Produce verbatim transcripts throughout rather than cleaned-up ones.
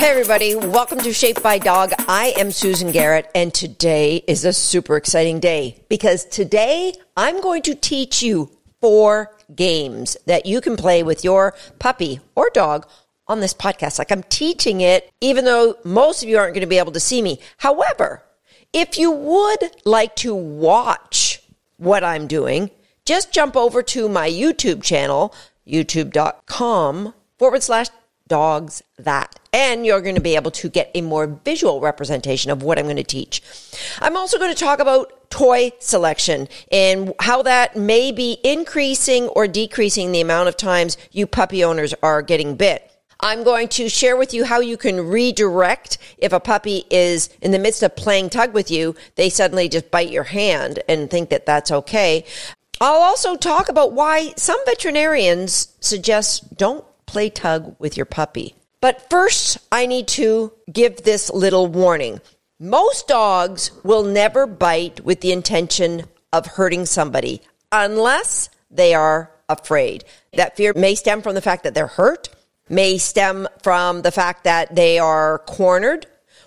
Hey everybody, welcome to Shaped by Dog. I am Susan Garrett, and today is a super exciting day because today I'm going to teach you four games that you can play with your puppy or dog on this podcast. Like, I'm teaching it, even though most of you aren't going to be able to see me. However, if you would like to watch what I'm doing, just jump over to my YouTube channel, youtube.com forward slash dogs that. And you're going to be able to get a more visual representation of what I'm going to teach. I'm also going to talk about toy selection and how that may be increasing or decreasing the amount of times you puppy owners are getting bit. I'm going to share with you how you can redirect if a puppy is in the midst of playing tug with you, they suddenly just bite your hand and think that that's okay. I'll also talk about why some veterinarians suggest don't play tug with your puppy. But first, I need to give this little warning. Most dogs will never bite with the intention of hurting somebody unless they are afraid. That fear may stem from the fact that they're hurt, may stem from the fact that they are cornered,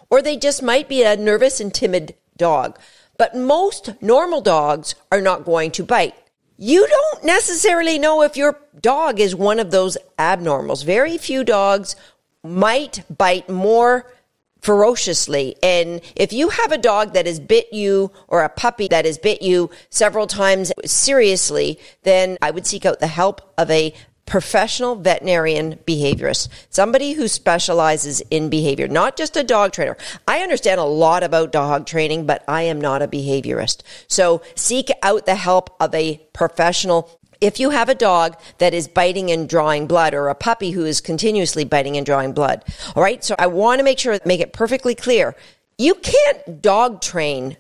or they just might be a nervous and timid dog. But most normal dogs are not going to bite. You don't necessarily know if your dog is one of those abnormals. Very few dogs might bite more ferociously. And if you have a dog that has bit you or a puppy that has bit you several times seriously, then I would seek out the help of a professional veterinarian behaviorist, somebody who specializes in behavior, not just a dog trainer. I understand a lot about dog training, but I am not a behaviorist. So seek out the help of a professional. If you have a dog that is biting and drawing blood, or a puppy who is continuously biting and drawing blood. All right. So I want to make sure, make it perfectly clear. You can't dog train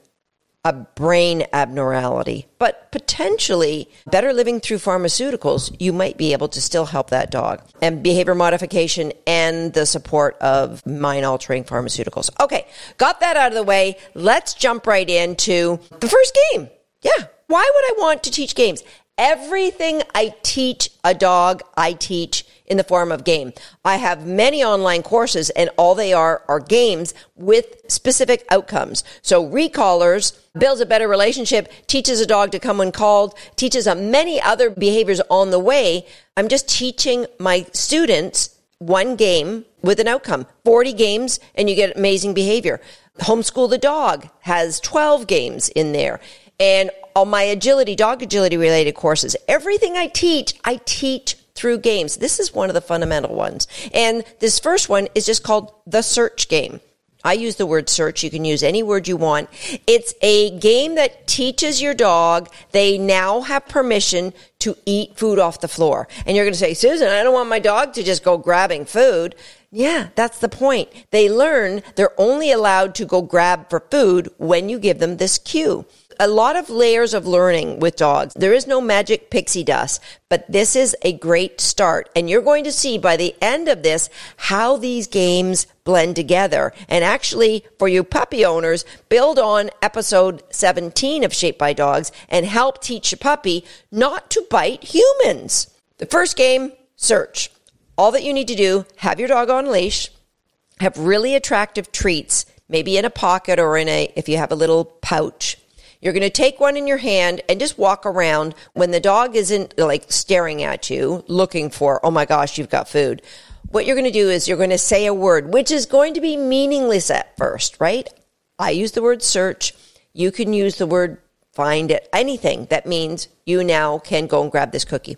a brain abnormality, but potentially better living through pharmaceuticals, you might be able to still help that dog, and behavior modification and the support of mind altering pharmaceuticals. Okay. Got that out of the way. Let's jump right into the first game. Yeah. Why would I want to teach games? Everything I teach a dog, I teach in the form of game. I have many online courses, and all they are are games with specific outcomes. So Recallers builds a better relationship, teaches a dog to come when called, teaches many other behaviors on the way. I'm just teaching my students one game with an outcome, forty games, and you get amazing behavior. Homeschool the Dog has twelve games in there. And all my agility, dog agility related courses, everything I teach, I teach through games. This is one of the fundamental ones. And this first one is just called the search game. I use the word search. You can use any word you want. It's a game that teaches your dog they now have permission to eat food off the floor. And you're going to say, Susan, I don't want my dog to just go grabbing food. Yeah, that's the point. They learn they're only allowed to go grab for food when you give them this cue. A lot of layers of learning with dogs. There is no magic pixie dust, but this is a great start. And you're going to see by the end of this how these games blend together. And actually, for you puppy owners, build on episode seventeen of Shaped by Dogs and help teach your puppy not to bite humans. The first game, search. All that you need to do, have your dog on leash, have really attractive treats, maybe in a pocket or in a, if you have a little pouch. You're going to take one in your hand and just walk around. When the dog isn't like staring at you, looking for, oh my gosh, you've got food. What you're going to do is you're going to say a word, which is going to be meaningless at first, right? I use the word search. You can use the word find it, anything that means you now can go and grab this cookie.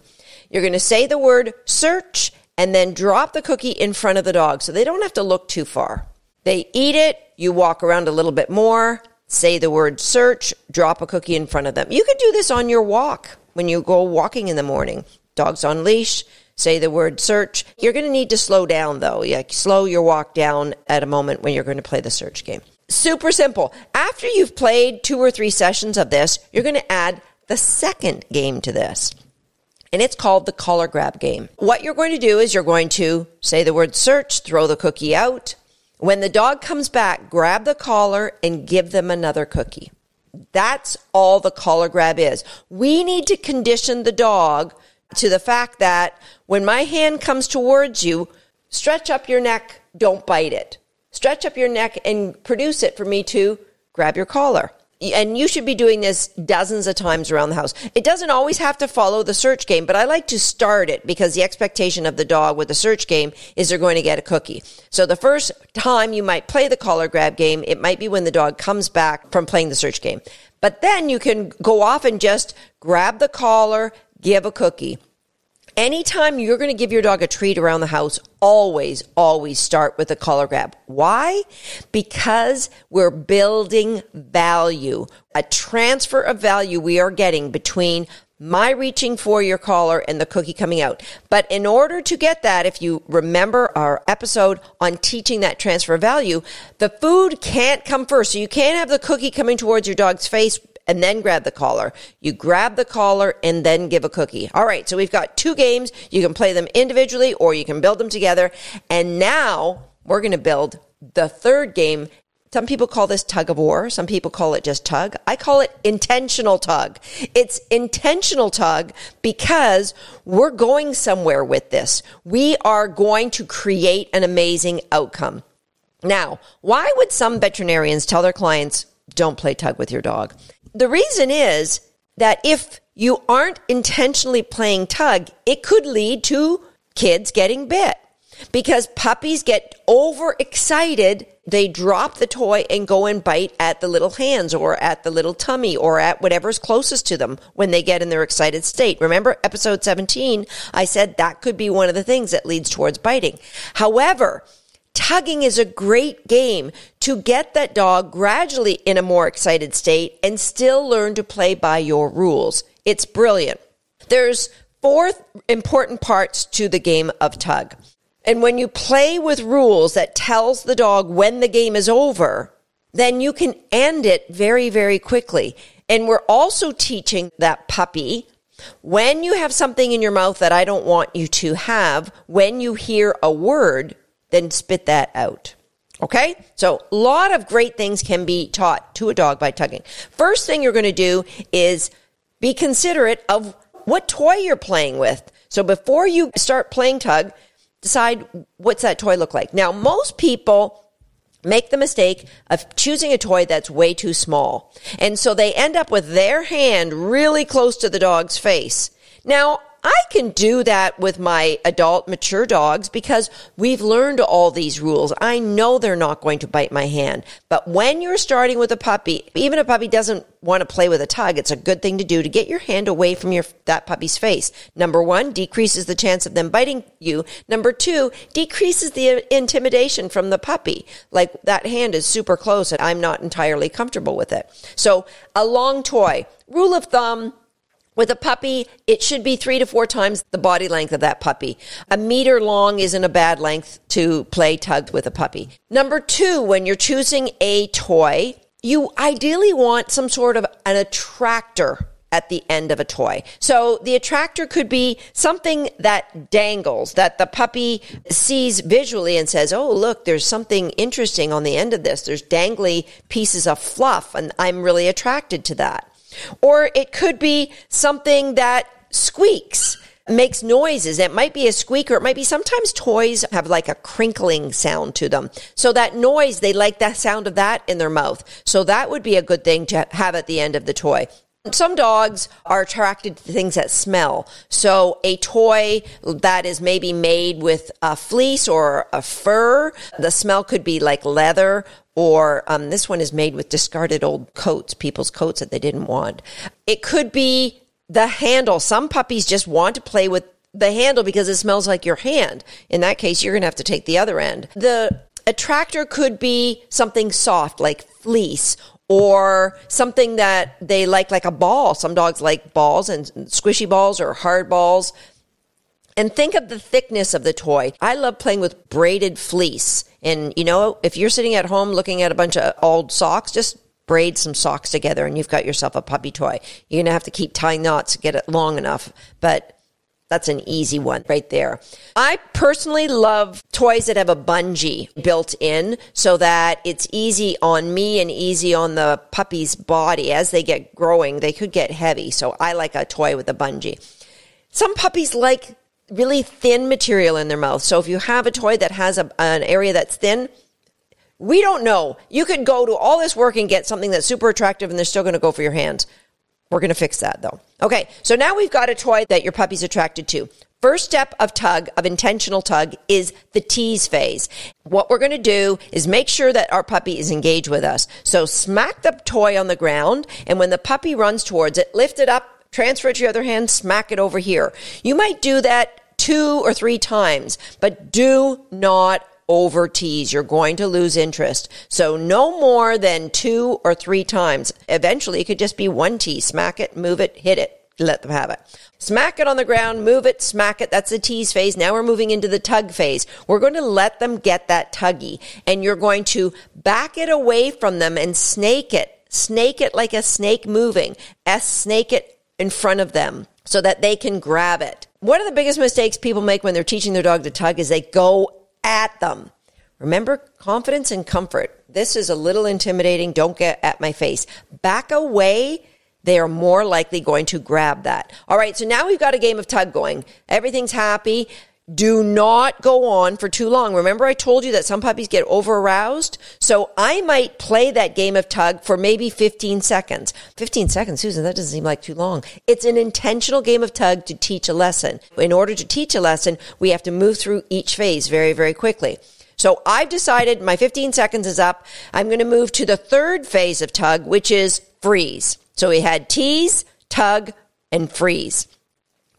You're going to say the word search and then drop the cookie in front of the dog so they don't have to look too far. They eat it. You walk around a little bit more. Say the word search, drop a cookie in front of them. You could do this on your walk when you go walking in the morning. Dogs on leash, say the word search. You're going to need to slow down though. Yeah, slow your walk down at a moment when you're going to play the search game. Super simple. After you've played two or three sessions of this, you're going to add the second game to this. And it's called the collar grab game. What you're going to do is you're going to say the word search, throw the cookie out. When the dog comes back, grab the collar and give them another cookie. That's all the collar grab is. We need to condition the dog to the fact that when my hand comes towards you, stretch up your neck, don't bite it. Stretch up your neck and produce it for me to grab your collar. And you should be doing this dozens of times around the house. It doesn't always have to follow the search game, but I like to start it because the expectation of the dog with the search game is they're going to get a cookie. So the first time you might play the collar grab game, it might be when the dog comes back from playing the search game. But then you can go off and just grab the collar, give a cookie. Anytime you're going to give your dog a treat around the house, always, always start with a collar grab. Why? Because we're building value, a transfer of value we are getting between my reaching for your collar and the cookie coming out. But in order to get that, if you remember our episode on teaching that transfer of value, the food can't come first. So you can't have the cookie coming towards your dog's face and then grab the collar. You grab the collar and then give a cookie. All right, so we've got two games. You can play them individually or you can build them together. And now we're going to build the third game. Some people call this tug of war. Some people call it just tug. I call it intentional tug. It's intentional tug because we're going somewhere with this. We are going to create an amazing outcome. Now, why would some veterinarians tell their clients, don't play tug with your dog? The reason is that if you aren't intentionally playing tug, it could lead to kids getting bit because puppies get overexcited. They drop the toy and go and bite at the little hands or at the little tummy or at whatever's closest to them when they get in their excited state. Remember episode seventeen, I said that could be one of the things that leads towards biting. However, tugging is a great game to get that dog gradually in a more excited state and still learn to play by your rules. It's brilliant. There's four important parts to the game of tug. And when you play with rules that tells the dog when the game is over, then you can end it very, very quickly. And we're also teaching that puppy, when you have something in your mouth that I don't want you to have, when you hear a word, then spit that out. Okay? So a lot of great things can be taught to a dog by tugging. First thing you're going to do is be considerate of what toy you're playing with. So before you start playing tug, decide what's that toy look like. Now, most people make the mistake of choosing a toy that's way too small. And so they end up with their hand really close to the dog's face. Now, I can do that with my adult mature dogs because we've learned all these rules. I know they're not going to bite my hand. But when you're starting with a puppy, even a puppy doesn't want to play with a tug, it's a good thing to do to get your hand away from your that puppy's face. Number one, decreases the chance of them biting you. Number two, decreases the intimidation from the puppy. Like that hand is super close and I'm not entirely comfortable with it. So a long toy, rule of thumb, with a puppy, it should be three to four times the body length of that puppy. A meter long isn't a bad length to play tug with a puppy. Number two, when you're choosing a toy, you ideally want some sort of an attractor at the end of a toy. So the attractor could be something that dangles, that the puppy sees visually and says, oh, look, there's something interesting on the end of this. There's dangly pieces of fluff, and I'm really attracted to that. Or it could be something that squeaks, makes noises. It might be a squeak or it might be sometimes toys have like a crinkling sound to them. So that noise, they like that sound of that in their mouth. So that would be a good thing to have at the end of the toy. Some dogs are attracted to things that smell. So a toy that is maybe made with a fleece or a fur, the smell could be like leather or um, this one is made with discarded old coats, people's coats that they didn't want. It could be the handle. Some puppies just want to play with the handle because it smells like your hand. In that case, you're going to have to take the other end. The attractor could be something soft like fleece or something that they like, like a ball. Some dogs like balls and squishy balls or hard balls. And think of the thickness of the toy. I love playing with braided fleece. And, you know, if you're sitting at home looking at a bunch of old socks, just braid some socks together and you've got yourself a puppy toy. You're going to have to keep tying knots to get it long enough. But that's an easy one right there. I personally love toys that have a bungee built in so that it's easy on me and easy on the puppy's body. As they get growing, they could get heavy. So I like a toy with a bungee. Some puppies like really thin material in their mouth. So if you have a toy that has a, an area that's thin, we don't know. You could go to all this work and get something that's super attractive and they're still going to go for your hands. We're going to fix that though. Okay, so now we've got a toy that your puppy's attracted to. First step of tug, of intentional tug, is the tease phase. What we're going to do is make sure that our puppy is engaged with us. So smack the toy on the ground, and when the puppy runs towards it, lift it up, transfer it to your other hand, smack it over here. You might do that two or three times, but do not over tease. You're going to lose interest. So no more than two or three times. Eventually, it could just be one tease. Smack it, move it, hit it. Let them have it. Smack it on the ground, move it, smack it. That's the tease phase. Now we're moving into the tug phase. We're going to let them get that tuggy, and you're going to back it away from them and snake it. Snake it like a snake moving. S snake it in front of them so that they can grab it. One of the biggest mistakes people make when they're teaching their dog to tug is they go at them. Remember, confidence and comfort. This is a little intimidating. Don't get at my face. Back away. They are more likely going to grab that. All right, so now we've got a game of tug going. Everything's happy. Do not go on for too long. Remember I told you that some puppies get over-aroused? So I might play that game of tug for maybe fifteen seconds. fifteen seconds, Susan, that doesn't seem like too long. It's an intentional game of tug to teach a lesson. In order to teach a lesson, we have to move through each phase very, very quickly. So I've decided my fifteen seconds is up. I'm going to move to the third phase of tug, which is freeze. So we had tease, tug, and freeze.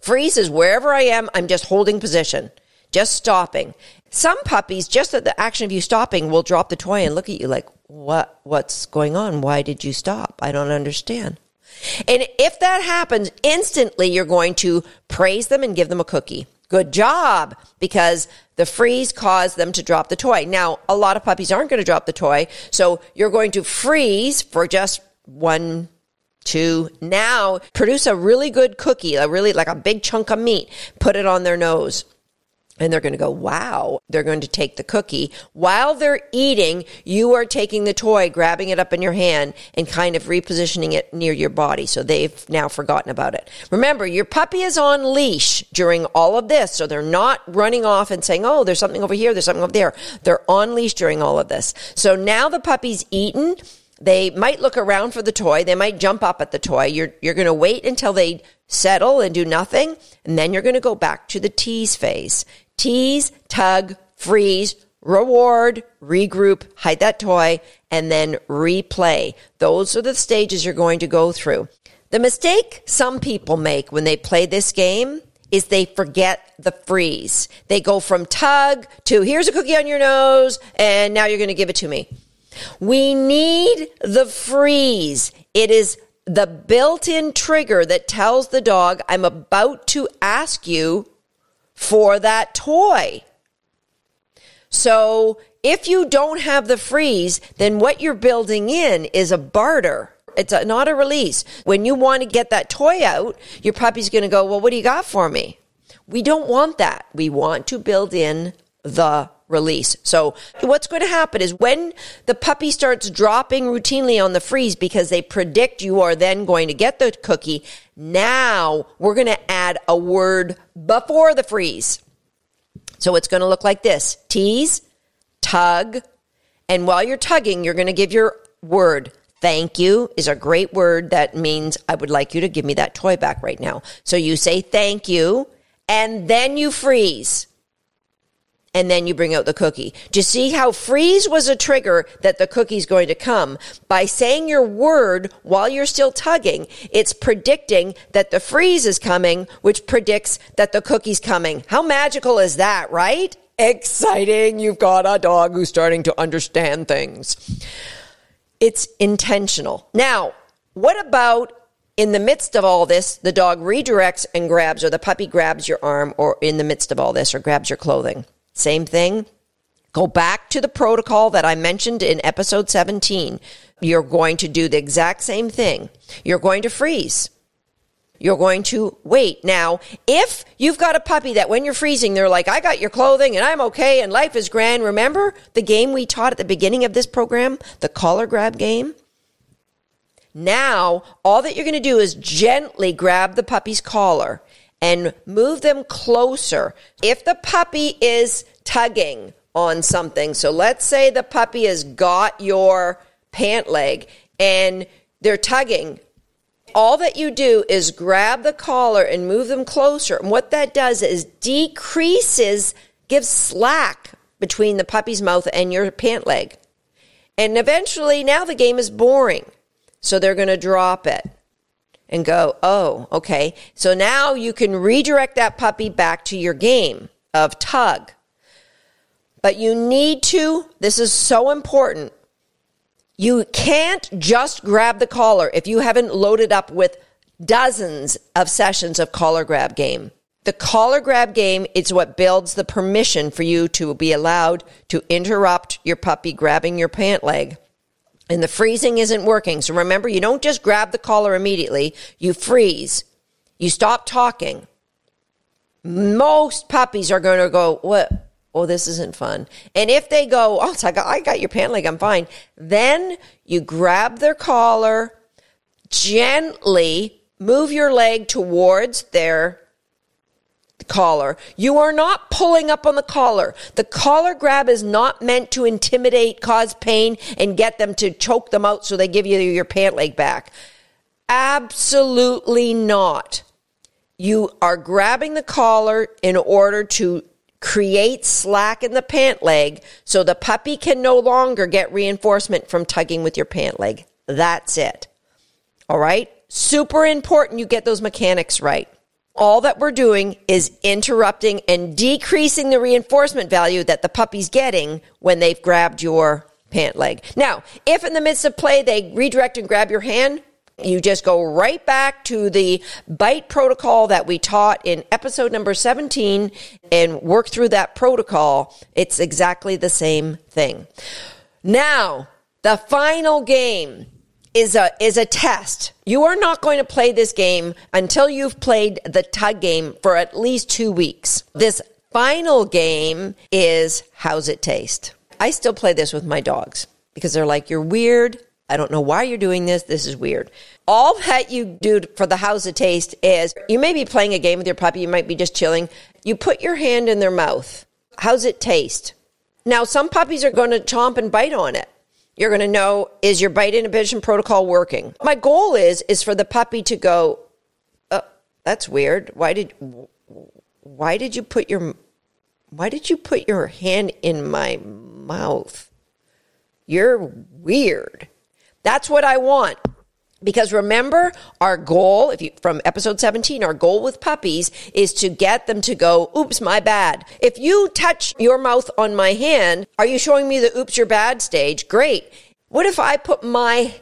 Freeze is wherever I am, I'm just holding position, just stopping. Some puppies, just at the action of you stopping, will drop the toy and look at you like, "What? What's going on? Why did you stop? I don't understand." And if that happens, instantly you're going to praise them and give them a cookie. Good job, because the freeze caused them to drop the toy. Now, a lot of puppies aren't going to drop the toy, so you're going to freeze for just one to now produce a really good cookie, a really like a big chunk of meat, put it on their nose, and they're going to go, wow, they're going to take the cookie. While they're eating, you are taking the toy, grabbing it up in your hand and kind of repositioning it near your body. So they've now forgotten about it. Remember, your puppy is on leash during all of this. So they're not running off and saying, oh, there's something over here, there's something over there. They're on leash during all of this. So now the puppy's eaten. They might look around for the toy. They might jump up at the toy. You're, you're going to wait until they settle and do nothing. And then you're going to go back to the tease phase. Tease, tug, freeze, reward, regroup, hide that toy, and then replay. Those are the stages you're going to go through. The mistake some people make when they play this game is they forget the freeze. They go from tug to here's a cookie on your nose, and now you're going to give it to me. We need the freeze. It is the built-in trigger that tells the dog, I'm about to ask you for that toy. So if you don't have the freeze, then what you're building in is a barter. It's a, not a release. When you want to get that toy out, your puppy's going to go, well, what do you got for me? We don't want that. We want to build in the release. So what's going to happen is when the puppy starts dropping routinely on the freeze because they predict you are then going to get the cookie, now we're going to add a word before the freeze. So it's going to look like this: tease, tug, and while you're tugging, you're going to give your word. Thank you is a great word that means I would like you to give me that toy back right now. So you say thank you, and then you freeze. And then you bring out the cookie. Do you see how freeze was a trigger that the cookie's going to come? By saying your word while you're still tugging, it's predicting that the freeze is coming, which predicts that the cookie's coming. How magical is that, right? Exciting. You've got a dog who's starting to understand things. It's intentional. Now, what about in the midst of all this, the dog redirects and grabs, or the puppy grabs your arm, or in the midst of all this, or grabs your clothing? Same thing. Go back to the protocol that I mentioned in episode seventeen. You're going to do the exact same thing. You're going to freeze. You're going to wait. Now, if you've got a puppy that when you're freezing, they're like, I got your clothing and I'm okay and life is grand. Remember the game we taught at the beginning of this program, the collar grab game? Now, all that you're going to do is gently grab the puppy's collar and move them closer. If the puppy is tugging on something, so let's say the puppy has got your pant leg and they're tugging, all that you do is grab the collar and move them closer. And what that does is decreases, gives slack between the puppy's mouth and your pant leg. And eventually now the game is boring. So they're going to drop it and go, oh, okay. So now you can redirect that puppy back to your game of tug. But you need to, this is so important, you can't just grab the collar if you haven't loaded up with dozens of sessions of collar grab game. The collar grab game is what builds the permission for you to be allowed to interrupt your puppy grabbing your pant leg. And the freezing isn't working. So remember, you don't just grab the collar immediately. You freeze. You stop talking. Most puppies are going to go, what? Oh, this isn't fun. And if they go, oh, I got, I got your pant leg, I'm fine. Then you grab their collar, gently move your leg towards their collar. You are not pulling up on the collar. The collar grab is not meant to intimidate, cause pain, and get them to choke them out so they give you your pant leg back. Absolutely not. You are grabbing the collar in order to create slack in the pant leg so the puppy can no longer get reinforcement from tugging with your pant leg. That's it. All right? Super important you get those mechanics right. All that we're doing is interrupting and decreasing the reinforcement value that the puppy's getting when they've grabbed your pant leg. Now, if in the midst of play they redirect and grab your hand, you just go right back to the bite protocol that we taught in episode number seventeen and work through that protocol. It's exactly the same thing. Now, the final game is a, is a test. You are not going to play this game until you've played the tug game for at least two weeks. This final game is how's it taste? I still play this with my dogs because they're like, you're weird. I don't know why you're doing this. This is weird. All that you do for the how's it taste is you may be playing a game with your puppy. You might be just chilling. You put your hand in their mouth. How's it taste? Now, some puppies are going to chomp and bite on it. You're going to know, is your bite inhibition protocol working? My goal is, is for the puppy to go, oh, that's weird. Why did, why did you put your, why did you put your hand in my mouth? You're weird. That's what I want, because remember our goal, if you, from episode seventeen, our goal with puppies is to get them to go, oops, my bad. If you touch your mouth on my hand, are you showing me the oops, you're bad stage? Great. What if I put my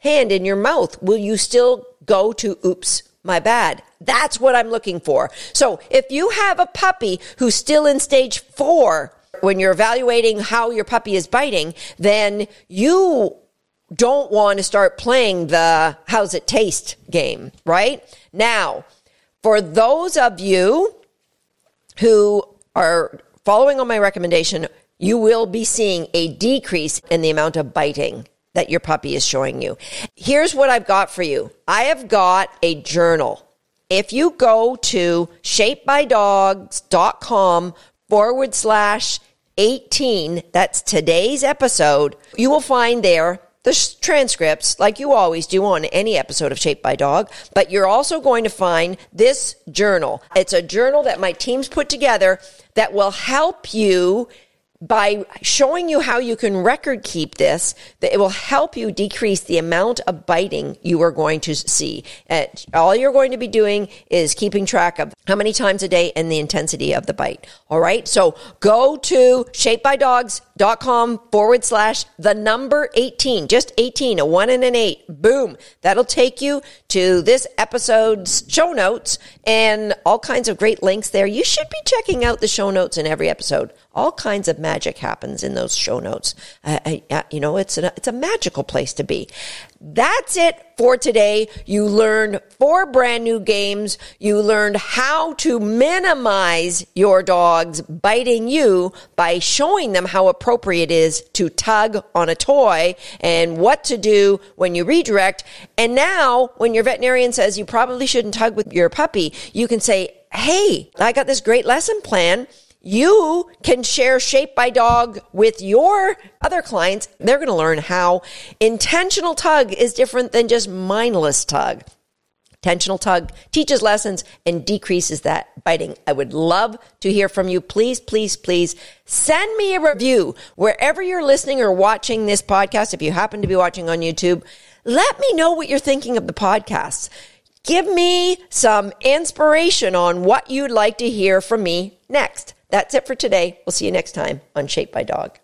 hand in your mouth? Will you still go to oops, my bad? That's what I'm looking for. So if you have a puppy who's still in stage four, when you're evaluating how your puppy is biting, then you don't want to start playing the how's it taste game, right? Now, for those of you who are following on my recommendation, you will be seeing a decrease in the amount of biting that your puppy is showing you. Here's what I've got for you. I have got a journal. If you go to shaped by dogs dot com forward slash eighteen, that's today's episode, you will find there the transcripts, like you always do on any episode of Shaped by Dog, but you're also going to find this journal. It's a journal that my team's put together that will help you by showing you how you can record keep this, that it will help you decrease the amount of biting you are going to see. And all you're going to be doing is keeping track of how many times a day and the intensity of the bite. All right. So go to shaped by dogs dot com forward slash the number eighteen, just eighteen, a one and an eight. Boom. That'll take you to this episode's show notes and all kinds of great links there. You should be checking out the show notes in every episode. All kinds of magic happens in those show notes. I, I, you know, it's, an, it's a magical place to be. That's it for today. You learned four brand new games. You learned how to minimize your dogs biting you by showing them how appropriate it is to tug on a toy and what to do when you redirect. And now when your veterinarian says you probably shouldn't tug with your puppy, you can say, hey, I got this great lesson plan. You can share Shaped by Dog with your other clients. They're going to learn how intentional tug is different than just mindless tug. Intentional tug teaches lessons and decreases that biting. I would love to hear from you. Please, please, please send me a review wherever you're listening or watching this podcast. If you happen to be watching on YouTube, let me know what you're thinking of the podcast. Give me some inspiration on what you'd like to hear from me next. That's it for today. We'll see you next time on Shaped by Dog.